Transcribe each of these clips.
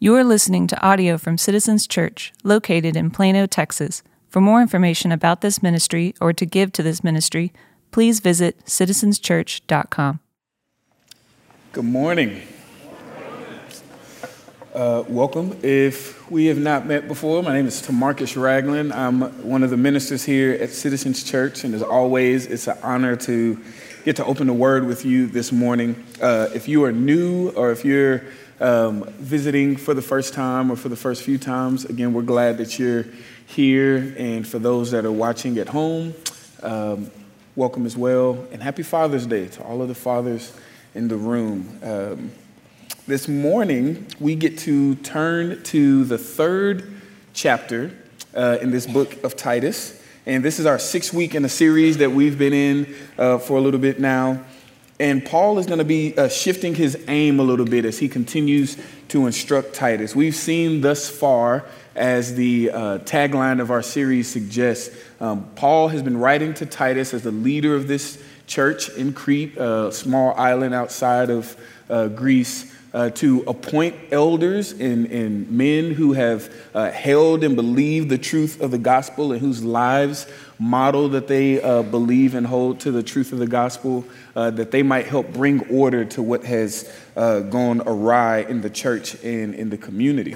You are listening to audio from Citizens Church, located in Plano, Texas. For more information about this ministry or to give to this ministry, please visit citizenschurch.com. Good morning. Welcome. If we have not met before, my name is Tamarcus Ragland. I'm one of the ministers here at Citizens Church, and as always, it's an honor to get to open the Word with you this morning. If you are new or if you're visiting for the first time or for the first few times, again, we're glad that you're here. And for those that are watching at home, welcome as well. And happy Father's Day to all of the fathers in the room. This morning, we get to turn to the third chapter in this book of Titus. And this is our sixth week in a series that we've been in for a little bit now. And Paul is going to be shifting his aim a little bit as he continues to instruct Titus. We've seen thus far, as the tagline of our series suggests, Paul has been writing to Titus as the leader of this church in Crete, a small island outside of Greece, to appoint elders and men who have held and believed the truth of the gospel and whose lives model that they believe and hold to the truth of the gospel, that they might help bring order to what has gone awry in the church and in the community.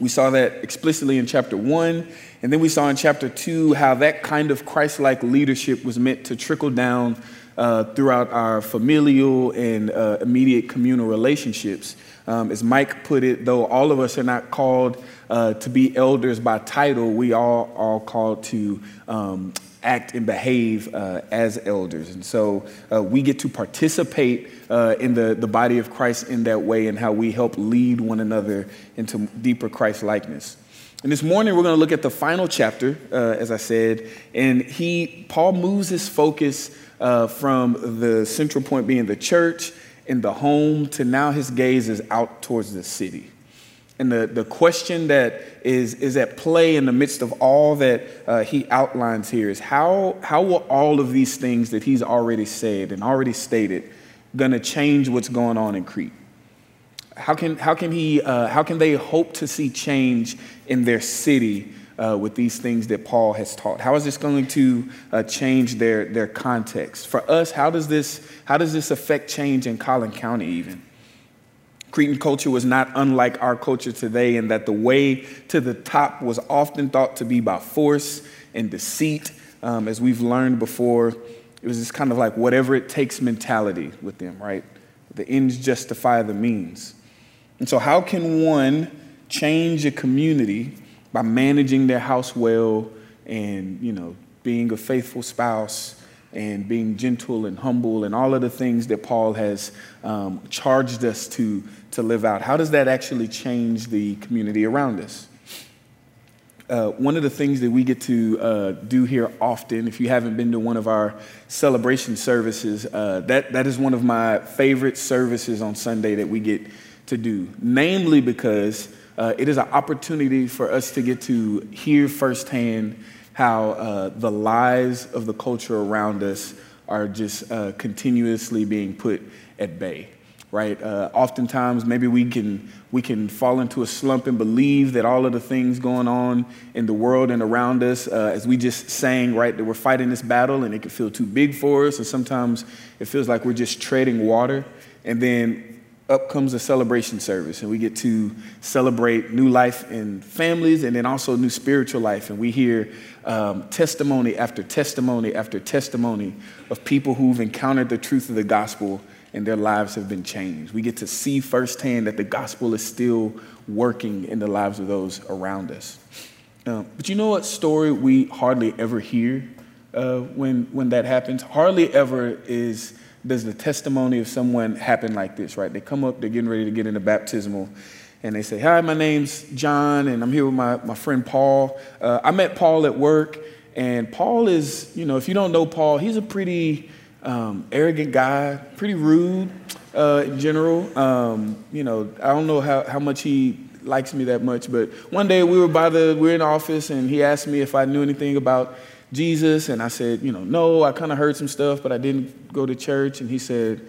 We saw that explicitly in chapter 1, and then we saw in chapter 2 how that kind of Christ-like leadership was meant to trickle down throughout our familial and immediate communal relationships. As Mike put it, though all of us are not called to be elders by title, we are called to act and behave as elders. And so we get to participate in the body of Christ in that way, and how we help lead one another into deeper Christ-likeness. And this morning, we're going to look at the final chapter, as I said, and Paul moves his focus from the central point being the church and the home to now his gaze is out towards the city. And the question that is at play in the midst of all that he outlines here is how will all of these things that he's already said and already stated going to change what's going on in Crete? How can they hope to see change in their city with these things that Paul has taught? How is this going to change their context? For us, how does this affect change in Collin County even? Cretan culture was not unlike our culture today in that the way to the top was often thought to be by force and deceit. As we've learned before, it was this kind of like whatever it takes mentality with them, right? The ends justify the means. And so how can one change a community by managing their house well and, being a faithful spouse and being gentle and humble and all of the things that Paul has charged us to live out? How does that actually change the community around us? One of the things that we get to do here often, if you haven't been to one of our celebration services, that is one of my favorite services on Sunday that we get to do, namely because it is an opportunity for us to get to hear firsthand how the lives of the culture around us are just continuously being put at bay, right? Oftentimes, maybe we can fall into a slump and believe that all of the things going on in the world and around us, as we just sang, right, that we're fighting this battle and it can feel too big for us, or sometimes it feels like we're just treading water, and then up comes a celebration service, and we get to celebrate new life in families and then also new spiritual life. And we hear testimony after testimony after testimony of people who've encountered the truth of the gospel and their lives have been changed. We get to see firsthand that the gospel is still working in the lives of those around us. But you know what story we hardly ever hear when that happens? Hardly ever does the testimony of someone happen like this, right? They come up, they're getting ready to get into baptismal, and they say, "Hi, my name's John, and I'm here with my friend Paul. I met Paul at work, and Paul is, if you don't know Paul, he's a pretty arrogant guy, pretty rude in general. I don't know how much he likes me that much, but one day we were in the office, and he asked me if I knew anything about Jesus, and I said, no, I kind of heard some stuff, but I didn't go to church. And he said,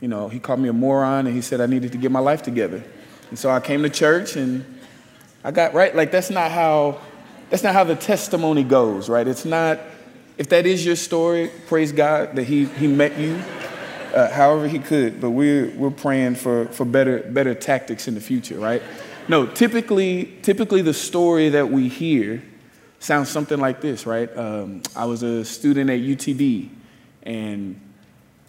he called me a moron, and he said I needed to get my life together. And so I came to church and I got right. Like, that's not how the testimony goes, right? It's not, if that is your story, praise God that he met you however he could. But we're praying for better tactics in the future, right? No, typically the story that we hear sounds something like this, right? I was a student at UTD, and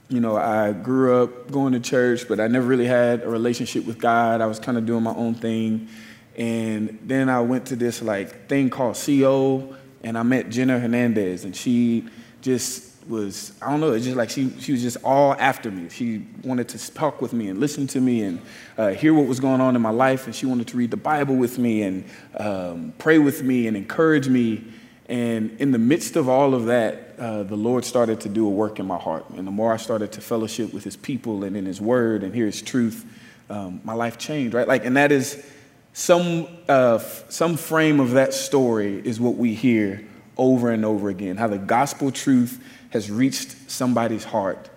you know, I grew up going to church, but I never really had a relationship with God. I was kind of doing my own thing. And then I went to this like thing called CO, and I met Jenna Hernandez, and she just was, I don't know, it's just like she was just all after me. She wanted to talk with me and listen to me and hear what was going on in my life, and she wanted to read the Bible with me and pray with me and encourage me. And in the midst of all of that, the Lord started to do a work in my heart. And the more I started to fellowship with his people and in his word and hear his truth, my life changed, right? Like, and that is some frame of that story is what we hear over and over again, how the gospel truth has reached somebody's heart.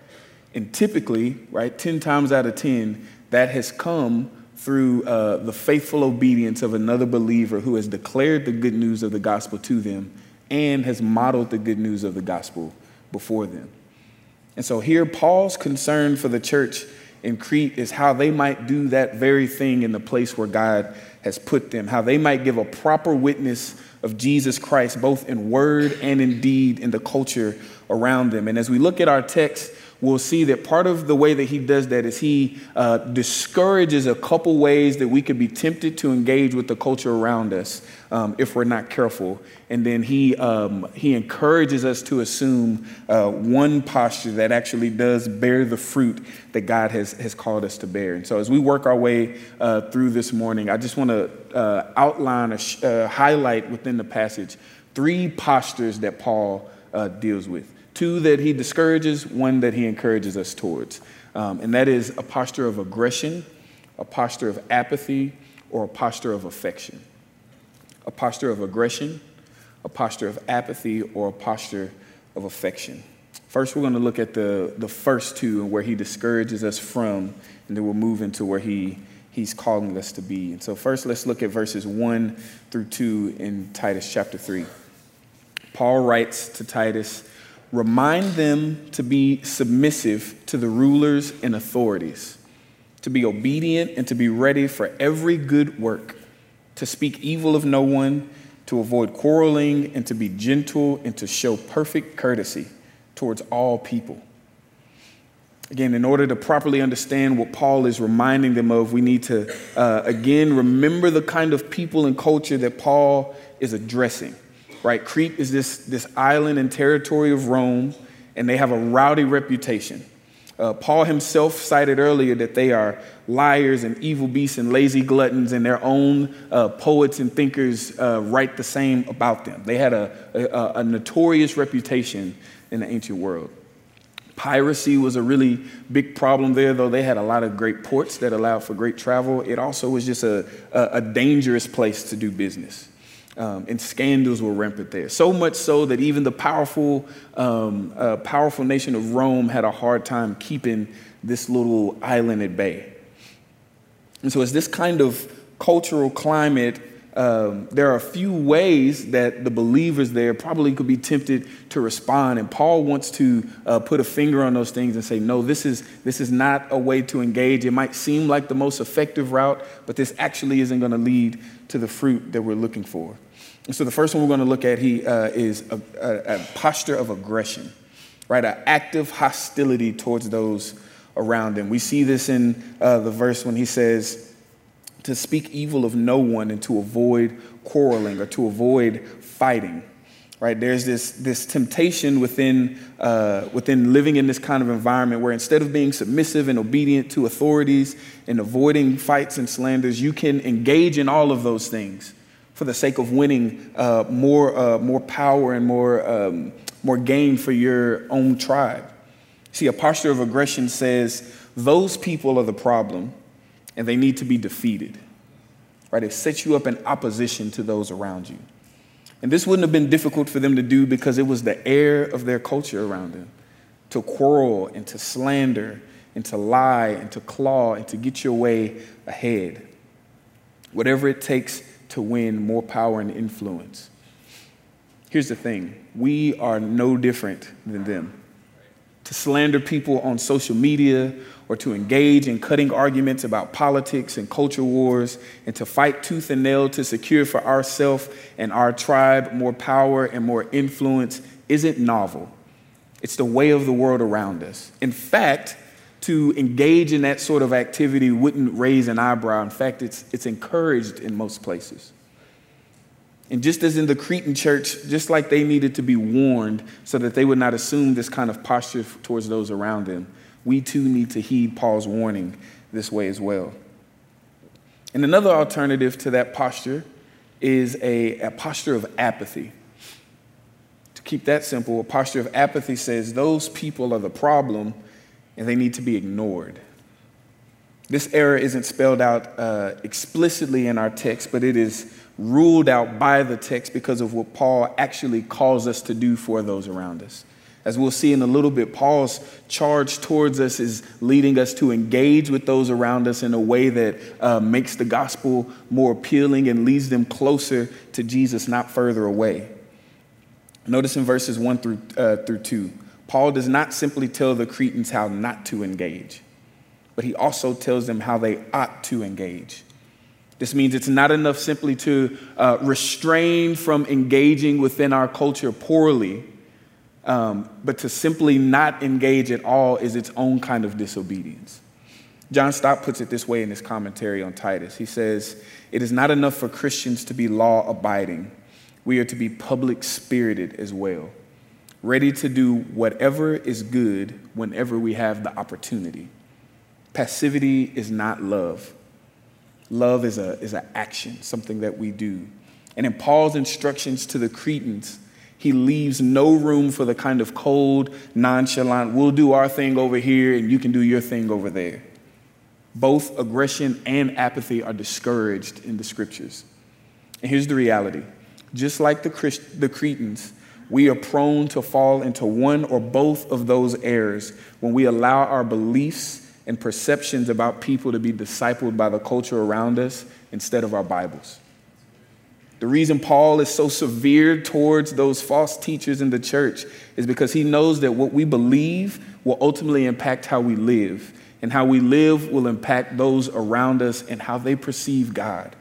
And typically, right, 10 times out of 10, that has come through the faithful obedience of another believer who has declared the good news of the gospel to them and has modeled the good news of the gospel before them. And so here, Paul's concern for the church in Crete is how they might do that very thing in the place where God has put them, how they might give a proper witness of Jesus Christ, both in word and in deed in the culture around them. And as we look at our text, we'll see that part of the way that he does that is he discourages a couple ways that we could be tempted to engage with the culture around us if we're not careful. And then he encourages us to assume one posture that actually does bear the fruit that God has called us to bear. And so as we work our way through this morning, I just want to outline or highlight within the passage three postures that Paul deals with. Two that he discourages, one that he encourages us towards. And that is a posture of aggression, a posture of apathy, or a posture of affection. A posture of aggression, a posture of apathy, or a posture of affection. First, we're going to look at the first two and where he discourages us from, and then we'll move into where he's calling us to be. And so first, let's look at verses 1 through 2 in Titus chapter 3. Paul writes to Titus, "Remind them to be submissive to the rulers and authorities, to be obedient and to be ready for every good work, to speak evil of no one, to avoid quarreling and to be gentle and to show perfect courtesy towards all people." Again, in order to properly understand what Paul is reminding them of, we need to, again, remember the kind of people and culture that Paul is addressing. Right, Crete is this island and territory of Rome, and they have a rowdy reputation. Paul himself cited earlier that they are liars and evil beasts and lazy gluttons, and their own poets and thinkers write the same about them. They had a notorious reputation in the ancient world. Piracy was a really big problem there, though they had a lot of great ports that allowed for great travel. It also was just a dangerous place to do business. And scandals were rampant there. So much so that even the powerful nation of Rome had a hard time keeping this little island at bay. And so as this kind of cultural climate, there are a few ways that the believers there probably could be tempted to respond. And Paul wants to put a finger on those things and say, no, this is not a way to engage. It might seem like the most effective route, but this actually isn't going to lead to the fruit that we're looking for. And so the first one we're going to look at is a posture of aggression, right? An active hostility towards those around them. We see this in the verse when he says, to speak evil of no one and to avoid quarreling or to avoid fighting, right? There's this temptation within living in this kind of environment where instead of being submissive and obedient to authorities and avoiding fights and slanders, you can engage in all of those things for the sake of winning more power and more gain for your own tribe. See, a posture of aggression says those people are the problem, and they need to be defeated, right? It sets you up in opposition to those around you. And this wouldn't have been difficult for them to do because it was the air of their culture around them, to quarrel and to slander and to lie and to claw and to get your way ahead. Whatever it takes to win more power and influence. Here's the thing. We are no different than them. To slander people on social media or to engage in cutting arguments about politics and culture wars and to fight tooth and nail to secure for ourselves and our tribe more power and more influence isn't novel. It's the way of the world around us. In fact, to engage in that sort of activity wouldn't raise an eyebrow. In fact, it's encouraged in most places. And just as in the Cretan church, just like they needed to be warned so that they would not assume this kind of posture towards those around them, we too need to heed Paul's warning this way as well. And another alternative to that posture is a posture of apathy. To keep that simple, a posture of apathy says those people are the problem and they need to be ignored. This error isn't spelled out explicitly in our text, but it is ruled out by the text because of what Paul actually calls us to do for those around us. As we'll see in a little bit, Paul's charge towards us is leading us to engage with those around us in a way that makes the gospel more appealing and leads them closer to Jesus, not further away. Notice in verses 1 through 2, Paul does not simply tell the Cretans how not to engage, but he also tells them how they ought to engage. This means it's not enough simply to restrain from engaging within our culture poorly, but to simply not engage at all is its own kind of disobedience. John Stott puts it this way in his commentary on Titus. He says, "It is not enough for Christians to be law-abiding. We are to be public-spirited as well, ready to do whatever is good whenever we have the opportunity." Passivity is not love. Love is an action, something that we do. And in Paul's instructions to the Cretans, he leaves no room for the kind of cold, nonchalant, we'll do our thing over here and you can do your thing over there. Both aggression and apathy are discouraged in the scriptures. And here's the reality. Just like the Cretans, we are prone to fall into one or both of those errors when we allow our beliefs and perceptions about people to be discipled by the culture around us instead of our Bibles. The reason Paul is so severe towards those false teachers in the church is because he knows that what we believe will ultimately impact how we live, and how we live will impact those around us and how they perceive God.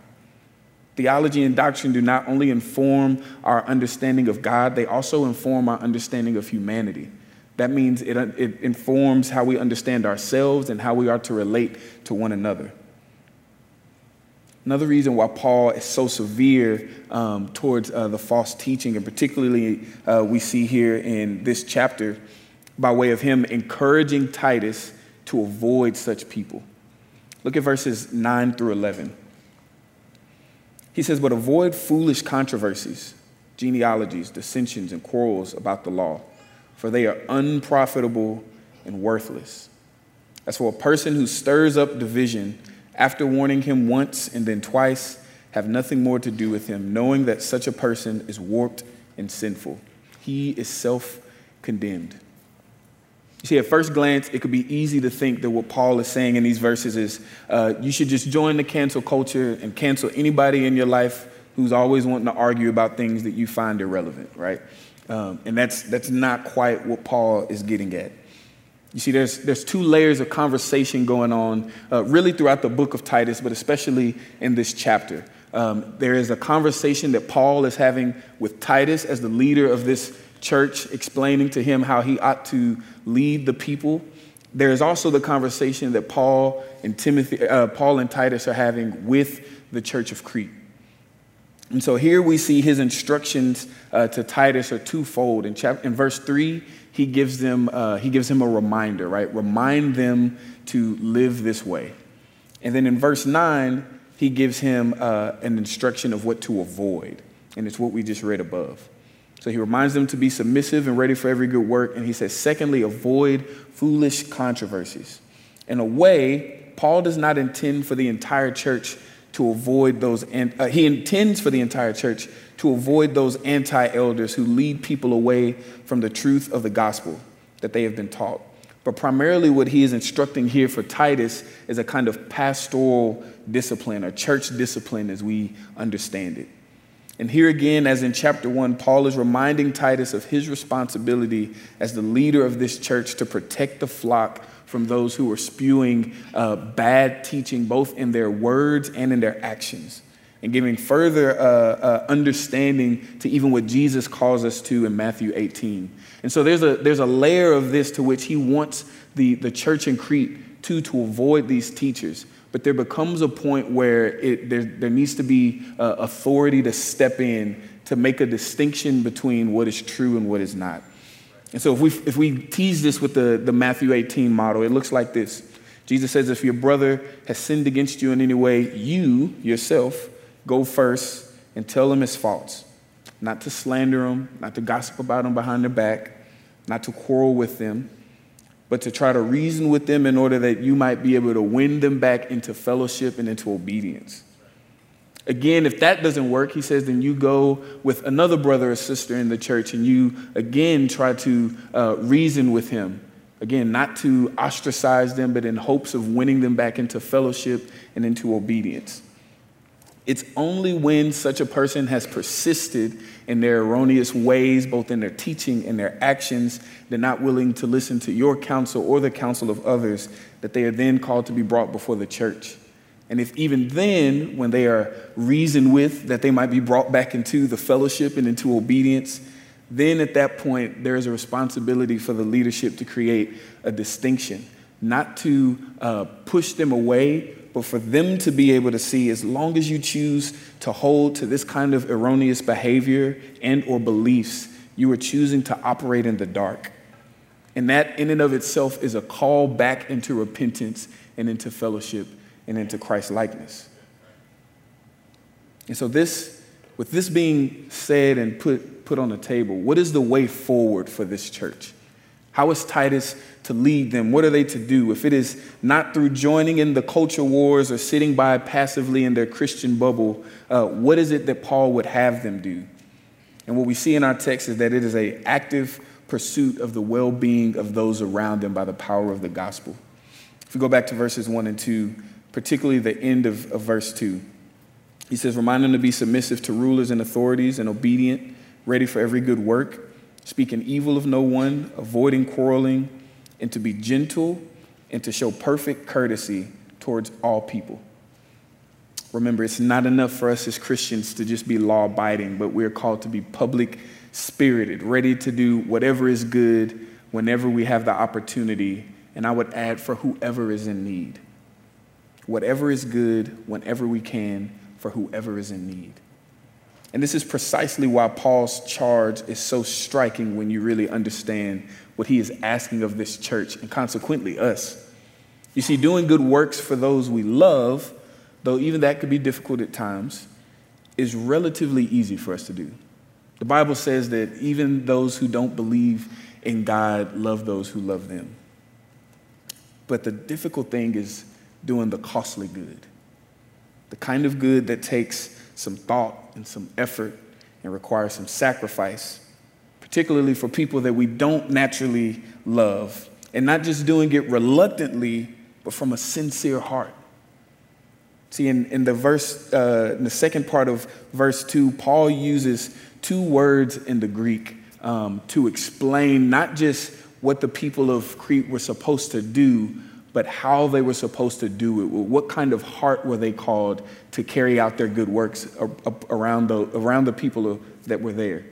Theology and doctrine do not only inform our understanding of God, they also inform our understanding of humanity. That means it informs how we understand ourselves and how we are to relate to one another. Another reason why Paul is so severe towards the false teaching, and particularly we see here in this chapter, by way of him encouraging Titus to avoid such people. Look at verses 9 through 11. He says, "But avoid foolish controversies, genealogies, dissensions, and quarrels about the law, for they are unprofitable and worthless. As for a person who stirs up division, after warning him once and then twice, have nothing more to do with him, knowing that such a person is warped and sinful. He is self-condemned." You see, at first glance, it could be easy to think that what Paul is saying in these verses is you should just join the cancel culture and cancel anybody in your life who's always wanting to argue about things that you find irrelevant, right? And that's not quite what Paul is getting at. You see, there's two layers of conversation going on really throughout the book of Titus, but especially in this chapter. There is a conversation that Paul is having with Titus as the leader of this church, explaining to him how he ought to lead the people. There is also the conversation that Paul and Titus are having with the church of Crete. And so here we see his instructions to Titus are twofold. In verse 3, he gives him a reminder, right? Remind them to live this way. And then in verse 9, he gives him an instruction of what to avoid. And it's what we just read above. So he reminds them to be submissive and ready for every good work. And he says, secondly, avoid foolish controversies. In a way, Paul does not intend for the entire church to avoid those, he intends for the entire church to avoid those anti-elders who lead people away from the truth of the gospel that they have been taught. But primarily what he is instructing here for Titus is a kind of pastoral discipline or church discipline as we understand it. And here again, as in chapter 1, Paul is reminding Titus of his responsibility as the leader of this church to protect the flock from those who are spewing bad teaching, both in their words and in their actions, and giving further understanding to even what Jesus calls us to in Matthew 18. And so there's a layer of this to which he wants the church in Crete to avoid these teachers. But there becomes a point where there needs to be authority to step in to make a distinction between what is true and what is not. And so if we tease this with the Matthew 18 model, it looks like this. Jesus says, if your brother has sinned against you in any way, you yourself go first and tell him his faults, not to slander him, not to gossip about him behind their back, not to quarrel with them, but to try to reason with them in order that you might be able to win them back into fellowship and into obedience. Again, if that doesn't work, he says, then you go with another brother or sister in the church and you again try to reason with him. Again, not to ostracize them, but in hopes of winning them back into fellowship and into obedience. It's only when such a person has persisted in their erroneous ways, both in their teaching and their actions, they're not willing to listen to your counsel or the counsel of others, that they are then called to be brought before the church. And if even then, when they are reasoned with, that they might be brought back into the fellowship and into obedience, then at that point, there is a responsibility for the leadership to create a distinction, not to push them away, but for them to be able to see, as long as you choose to hold to this kind of erroneous behavior and or beliefs, you are choosing to operate in the dark. And that in and of itself is a call back into repentance and into fellowship and into Christ-likeness. And so this, with this being said and put on the table, what is the way forward for this church? How is Titus to lead them? What are they to do? If it is not through joining in the culture wars or sitting by passively in their Christian bubble, what is it that Paul would have them do? And what we see in our text is that it is an active pursuit of the well-being of those around them by the power of the gospel. If we go back to verses 1 and 2, particularly the end of verse 2, he says, remind them to be submissive to rulers and authorities and obedient, ready for every good work, speaking evil of no one, avoiding quarreling, and to be gentle and to show perfect courtesy towards all people. Remember, it's not enough for us as Christians to just be law-abiding, but we're called to be public-spirited, ready to do whatever is good whenever we have the opportunity, and I would add for whoever is in need. Whatever is good, whenever we can, for whoever is in need. And this is precisely why Paul's charge is so striking when you really understand what he is asking of this church and consequently us. You see, doing good works for those we love, though even that could be difficult at times, is relatively easy for us to do. The Bible says that even those who don't believe in God love those who love them. But the difficult thing is doing the costly good, the kind of good that takes some thought and some effort and requires some sacrifice, particularly for people that we don't naturally love, and not just doing it reluctantly, but from a sincere heart. See, in the verse, in the second part of verse 2, Paul uses two words in the Greek to explain not just what the people of Crete were supposed to do, but how they were supposed to do it. What kind of heart were they called to carry out their good works around the people that were there?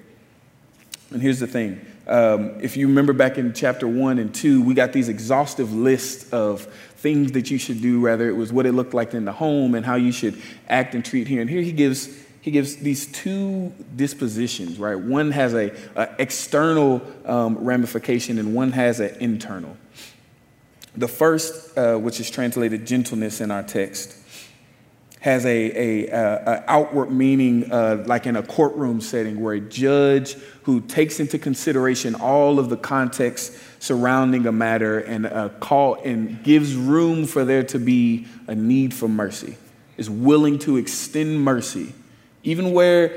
And here's the thing. If you remember back in chapter 1 and 2, we got these exhaustive lists of things that you should do, rather it was what it looked like in the home and how you should act and treat here. And here he gives these two dispositions, right? One has a external ramification and one has an internal. The first, which is translated gentleness in our text, has a outward meaning like in a courtroom setting where a judge who takes into consideration all of the context surrounding a matter and gives room for there to be a need for mercy, is willing to extend mercy. Even where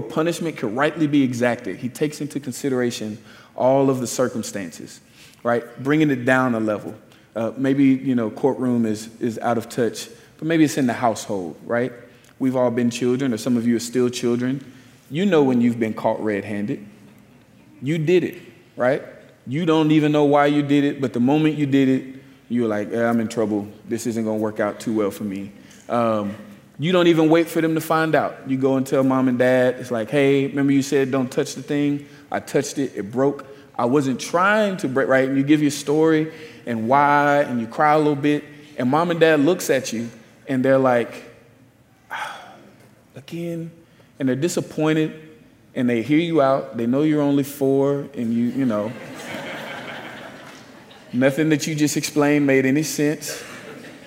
punishment could rightly be exacted, he takes into consideration all of the circumstances. right? Bringing it down a level. Maybe, you know, courtroom is out of touch, but maybe it's in the household, right? We've all been children, or some of you are still children. You know when you've been caught red-handed. You did it, right? You don't even know why you did it, but the moment you did it, you were like, I'm in trouble. This isn't going to work out too well for me. You don't even wait for them to find out. You go and tell mom and dad. It's like, hey, remember you said don't touch the thing? I touched it. It broke. I wasn't trying to break, right? And you give your story and why, and you cry a little bit. And mom and dad looks at you, and they're like, again? And they're disappointed, and they hear you out. They know you're only 4, and you know. Nothing that you just explained made any sense,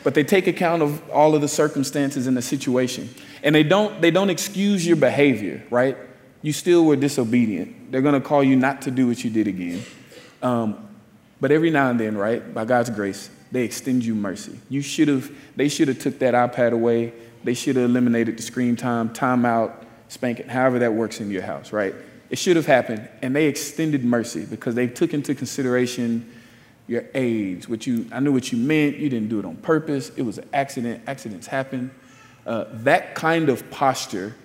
but they take account of all of the circumstances in the situation, and they don't excuse your behavior, right? You still were disobedient. They're going to call you not to do what you did again. But every now and then, right, by God's grace, they extend you mercy. They should have took that iPad away. They should have eliminated the screen time, timeout, spanking, however that works in your house, right? It should have happened, and they extended mercy because they took into consideration your age, I knew what you meant. You didn't do it on purpose. It was an accident. Accidents happen. That kind of posture,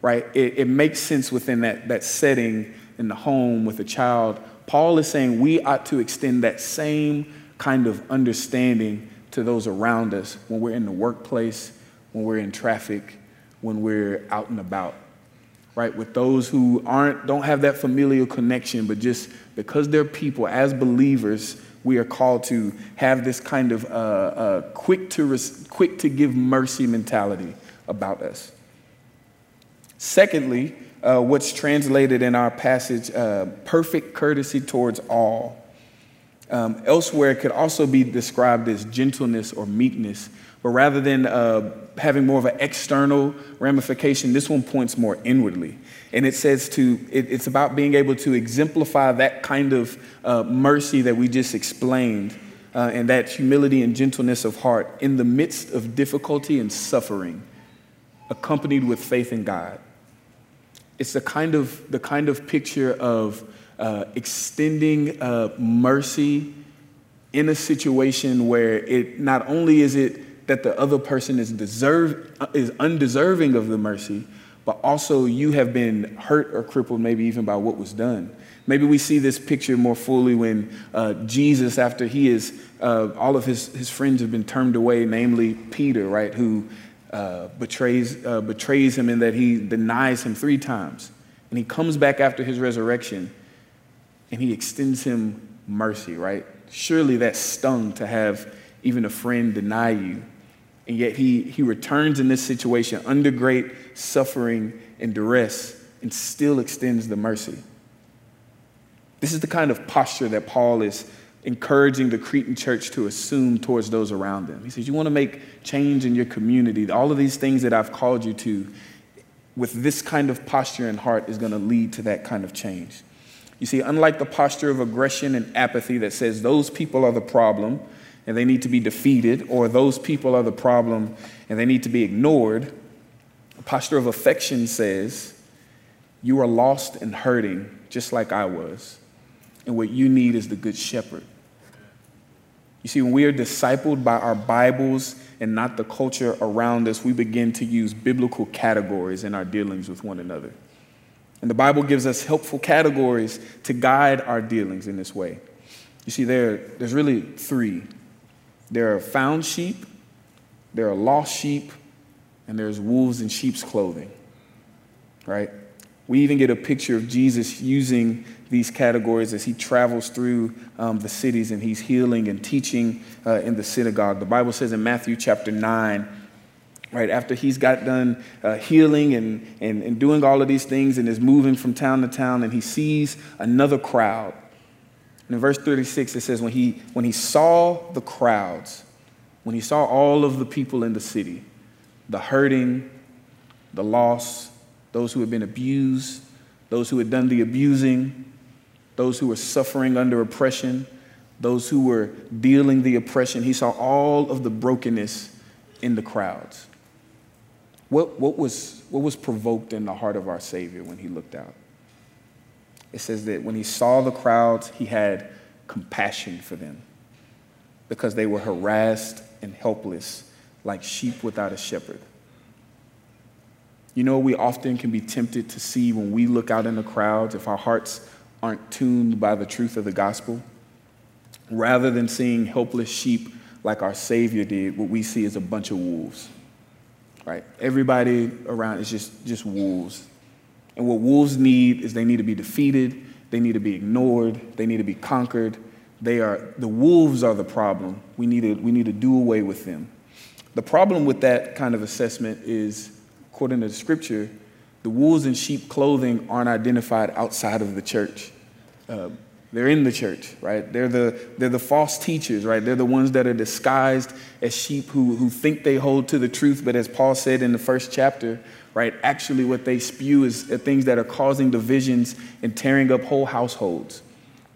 right, it makes sense within that setting in the home with a child. Paul is saying we ought to extend that same kind of understanding to those around us when we're in the workplace, when we're in traffic, when we're out and about, right, with those who don't have that familial connection, but just because they're people, as believers, we are called to have this kind of quick to give mercy mentality about us. Secondly, what's translated in our passage, perfect courtesy towards all. Elsewhere, it could also be described as gentleness or meekness. But rather than having more of an external ramification, this one points more inwardly. And it says it's about being able to exemplify that kind of mercy that we just explained, and that humility and gentleness of heart in the midst of difficulty and suffering, accompanied with faith in God. It's the kind of picture of extending mercy in a situation where it not only is it that the other person is undeserving of the mercy, but also you have been hurt or crippled maybe even by what was done. Maybe we see this picture more fully when Jesus, after all of his friends have been turned away, namely Peter, right, who betrays him in that he denies him 3 times. And he comes back after his resurrection, and he extends him mercy, right? Surely that stung to have even a friend deny you. And yet he returns in this situation under great suffering and duress and still extends the mercy. This is the kind of posture that Paul is encouraging the Cretan church to assume towards those around them. He says, you want to make change in your community. All of these things that I've called you to, with this kind of posture and heart, is going to lead to that kind of change. You see, unlike the posture of aggression and apathy that says those people are the problem, and they need to be defeated, or those people are the problem and they need to be ignored, a posture of affection says, you are lost and hurting just like I was, and what you need is the good shepherd. You see, when we are discipled by our Bibles and not the culture around us, we begin to use biblical categories in our dealings with one another. And the Bible gives us helpful categories to guide our dealings in this way. You see, there's really 3. There are found sheep, there are lost sheep, and there's wolves in sheep's clothing, right? We even get a picture of Jesus using these categories as he travels through the cities and he's healing and teaching in the synagogue. The Bible says in Matthew chapter 9, right, after he's got done healing and doing all of these things and is moving from town to town, and he sees another crowd. And in verse 36, it says, when he saw the crowds, when he saw all of the people in the city, the hurting, the lost, those who had been abused, those who had done the abusing, those who were suffering under oppression, those who were dealing the oppression, he saw all of the brokenness in the crowds. What was provoked in the heart of our Savior when he looked out? It says that when he saw the crowds, he had compassion for them because they were harassed and helpless like sheep without a shepherd. You know, we often can be tempted to see when we look out in the crowds, if our hearts aren't tuned by the truth of the gospel, rather than seeing helpless sheep like our Savior did, what we see is a bunch of wolves, right? Everybody around is just wolves. And what wolves need is they need to be defeated, they need to be ignored, they need to be conquered. The wolves are the problem. We need to do away with them. The problem with that kind of assessment is, according to the scripture, the wolves in sheep clothing aren't identified outside of the church. They're in the church, right? They're the false teachers, right? They're the ones that are disguised as sheep who think they hold to the truth, but as Paul said in the first chapter, right, actually what they spew is things that are causing divisions and tearing up whole households,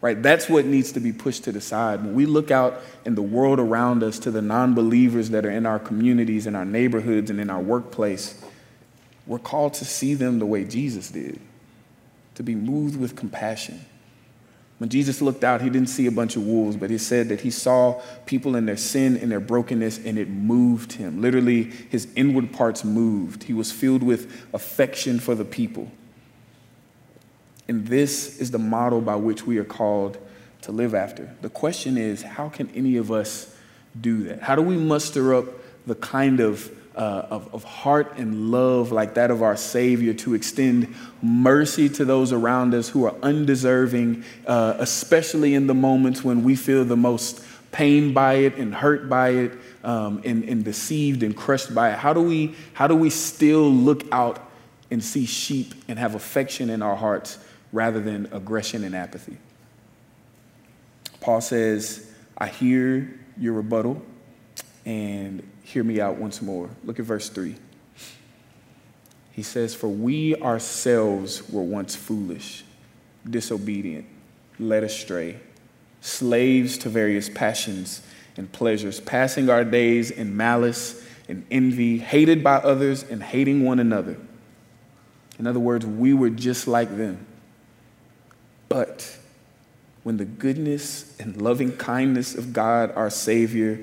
right? That's what needs to be pushed to the side. When we look out in the world around us to the non-believers that are in our communities, in our neighborhoods, and in our workplace, we're called to see them the way Jesus did, to be moved with compassion. When Jesus looked out, he didn't see a bunch of wolves, but he said that he saw people in their sin and their brokenness, and it moved him. Literally, his inward parts moved. He was filled with affection for the people. And this is the model by which we are called to live after. The question is, how can any of us do that? How do we muster up the kind of heart and love like that of our Savior to extend mercy to those around us who are undeserving, especially in the moments when we feel the most pain by it and hurt by it, and deceived and crushed by it? How do we still look out and see sheep and have affection in our hearts rather than aggression and apathy? Paul says, I hear your rebuttal, and hear me out once more. Look at verse 3. He says, for we ourselves were once foolish, disobedient, led astray, slaves to various passions and pleasures, passing our days in malice and envy, hated by others and hating one another. In other words, we were just like them. But when the goodness and loving kindness of God, our Savior,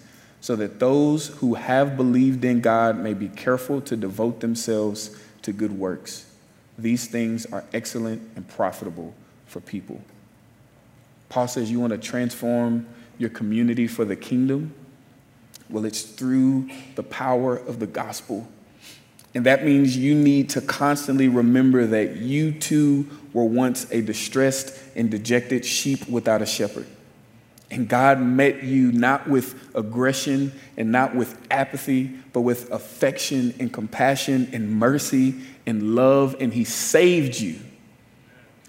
so that those who have believed in God may be careful to devote themselves to good works. These things are excellent and profitable for people. Paul says, you want to transform your community for the kingdom? Well, it's through the power of the gospel. And that means you need to constantly remember that you too were once a distressed and dejected sheep without a shepherd. And God met you not with aggression and not with apathy, but with affection and compassion and mercy and love, and he saved you.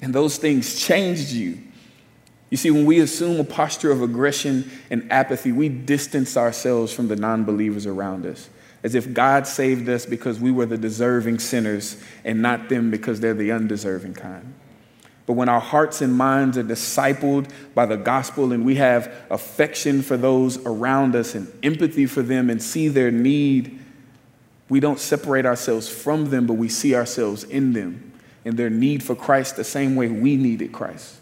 And those things changed you. You see, when we assume a posture of aggression and apathy, we distance ourselves from the non-believers around us, as if God saved us because we were the deserving sinners and not them because they're the undeserving kind. But when our hearts and minds are discipled by the gospel and we have affection for those around us and empathy for them and see their need, we don't separate ourselves from them, but we see ourselves in them and their need for Christ the same way we needed Christ.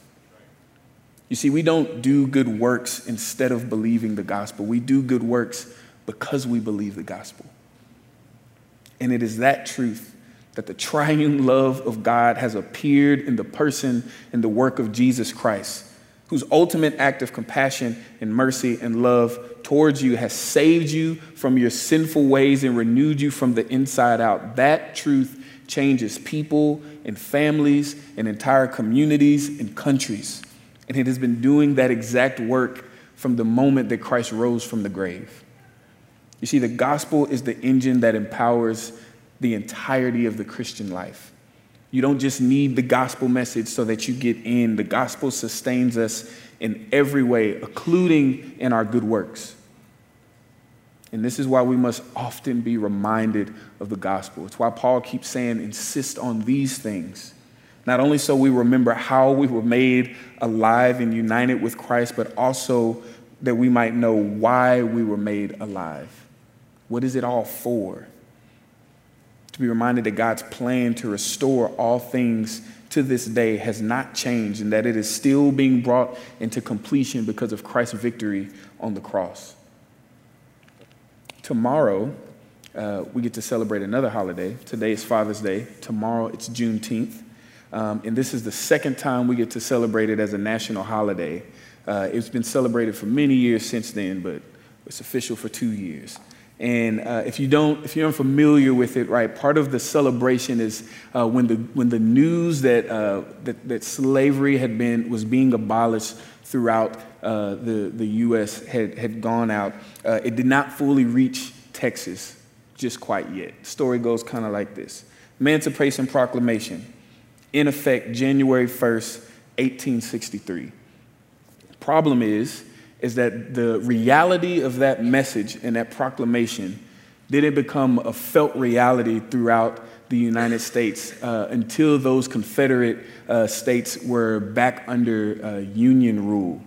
You see, we don't do good works instead of believing the gospel. We do good works because we believe the gospel. And it is that truth that the triune love of God has appeared in the person and the work of Jesus Christ, whose ultimate act of compassion and mercy and love towards you has saved you from your sinful ways and renewed you from the inside out. That truth changes people and families and entire communities and countries. And it has been doing that exact work from the moment that Christ rose from the grave. You see, the gospel is the engine that empowers the entirety of the Christian life. You don't just need the gospel message so that you get in. The gospel sustains us in every way, including in our good works. And this is why we must often be reminded of the gospel. It's why Paul keeps saying, insist on these things. Not only so we remember how we were made alive and united with Christ, but also that we might know why we were made alive. What is it all for? To be reminded that God's plan to restore all things to this day has not changed, and that it is still being brought into completion because of Christ's victory on the cross. Tomorrow, we get to celebrate another holiday. Today is Father's Day. Tomorrow, it's Juneteenth. And this is the second time we get to celebrate it as a national holiday. It's been celebrated for many years since then, but it's official for 2 years. And if you're unfamiliar with it, right, part of the celebration is when the news that slavery was being abolished throughout the U.S. had gone out, it did not fully reach Texas just quite yet. The story goes kind of like this: Emancipation Proclamation, in effect, January 1st, 1863. Problem is that the reality of that message and that proclamation didn't become a felt reality throughout the United States until those Confederate states were back under Union rule.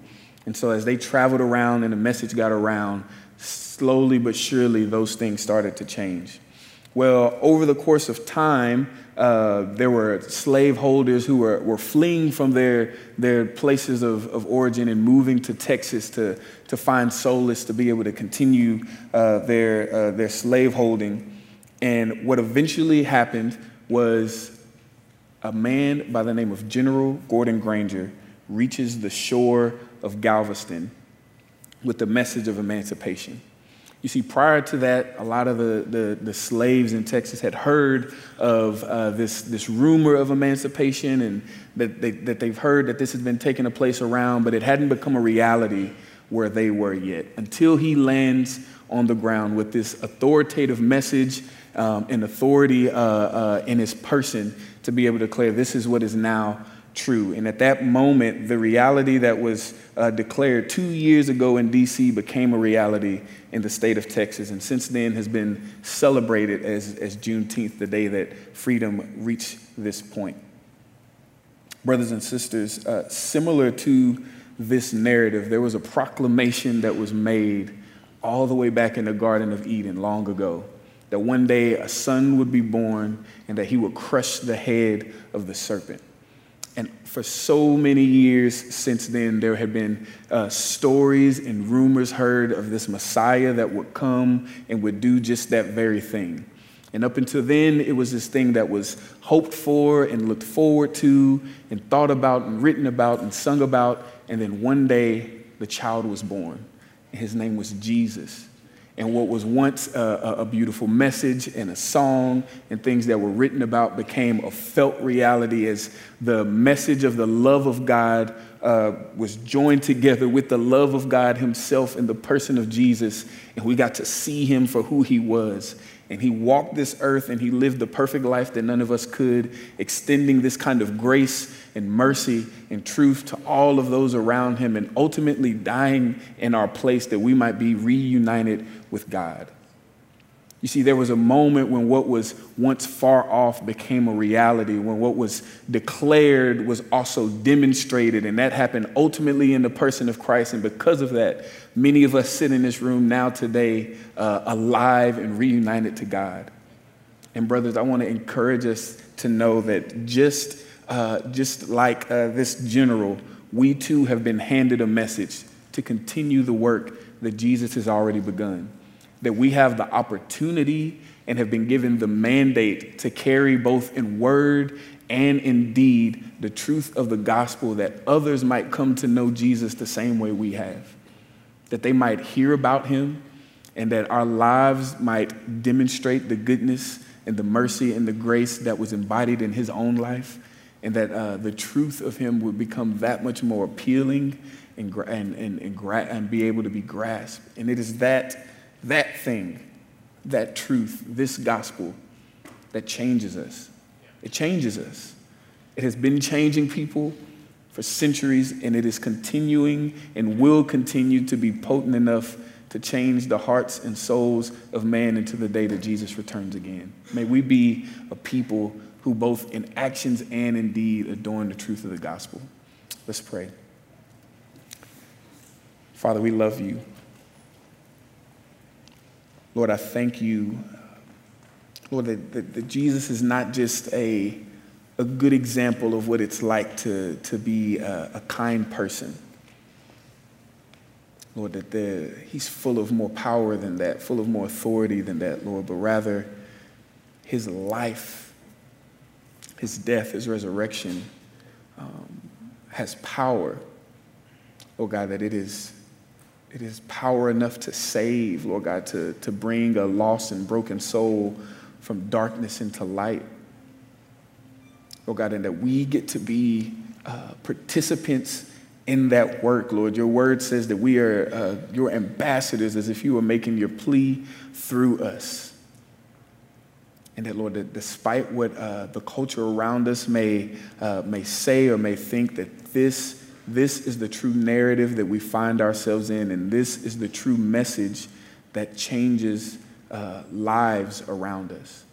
And so as they traveled around and the message got around, slowly but surely those things started to change. Well, over the course of time, there were slaveholders who were fleeing from their places of origin and moving to Texas to find solace, to be able to continue their slaveholding. And what eventually happened was a man by the name of General Gordon Granger reaches the shore of Galveston with the message of emancipation. You see, prior to that, a lot of the slaves in Texas had heard of this rumor of emancipation, and that they've heard that this had been taking place around, but it hadn't become a reality where they were yet, until he lands on the ground with this authoritative message and authority in his person to be able to declare this is what is now true. And at that moment, the reality that was declared 2 years ago in D.C. became a reality in the state of Texas, and since then has been celebrated as Juneteenth, the day that freedom reached this point. Brothers and sisters, similar to this narrative, there was a proclamation that was made all the way back in the Garden of Eden long ago, that one day a son would be born and that he would crush the head of the serpent. And for so many years since then, there had been stories and rumors heard of this Messiah that would come and would do just that very thing. And up until then, it was this thing that was hoped for and looked forward to and thought about and written about and sung about. And then one day, the child was born. His name was Jesus. And what was once a beautiful message and a song and things that were written about became a felt reality as the message of the love of God was joined together with the love of God himself in the person of Jesus. And we got to see him for who he was. And he walked this earth and he lived the perfect life that none of us could, extending this kind of grace and mercy and truth to all of those around him, and ultimately dying in our place that we might be reunited with God. You see, there was a moment when what was once far off became a reality, when what was declared was also demonstrated, and that happened ultimately in the person of Christ. And because of that, many of us sit in this room now today, alive and reunited to God. And brothers, I want to encourage us to know that just like this general, we too have been handed a message to continue the work that Jesus has already begun, that we have the opportunity and have been given the mandate to carry both in word and in deed the truth of the gospel, that others might come to know Jesus the same way we have, that they might hear about him, and that our lives might demonstrate the goodness and the mercy and the grace that was embodied in his own life, and that the truth of him would become that much more appealing and be able to be grasped. And it is that thing, that truth, this gospel, that changes us. It changes us. It has been changing people, for centuries, and it is continuing and will continue to be potent enough to change the hearts and souls of man until the day that Jesus returns again. May we be a people who both in actions and in deed adorn the truth of the gospel. Let's pray. Father, we love you. Lord, I thank you, Lord, that Jesus is not just a good example of what it's like to be a kind person. Lord, that he's full of more power than that, full of more authority than that, Lord, but rather his life, his death, his resurrection has power. Oh God, that it is power enough to save, Lord God, to bring a lost and broken soul from darkness into light. Oh God, and that we get to be participants in that work, Lord. Your word says that we are your ambassadors, as if you were making your plea through us. And that, Lord, that despite what the culture around us may say or may think, that this is the true narrative that we find ourselves in, and this is the true message that changes lives around us.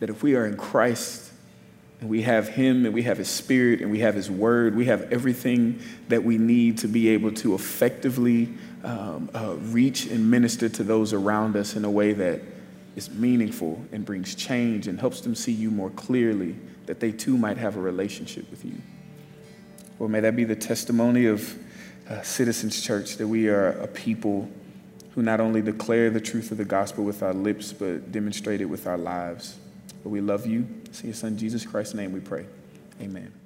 That if we are in Christ, and we have him, and we have his spirit, and we have his word, we have everything that we need to be able to effectively reach and minister to those around us in a way that is meaningful and brings change and helps them see you more clearly, that they too might have a relationship with you. Well, may that be the testimony of Citizens Church, that we are a people who not only declare the truth of the gospel with our lips, but demonstrate it with our lives. But we love you. It's in your son, Jesus Christ's name we pray. Amen.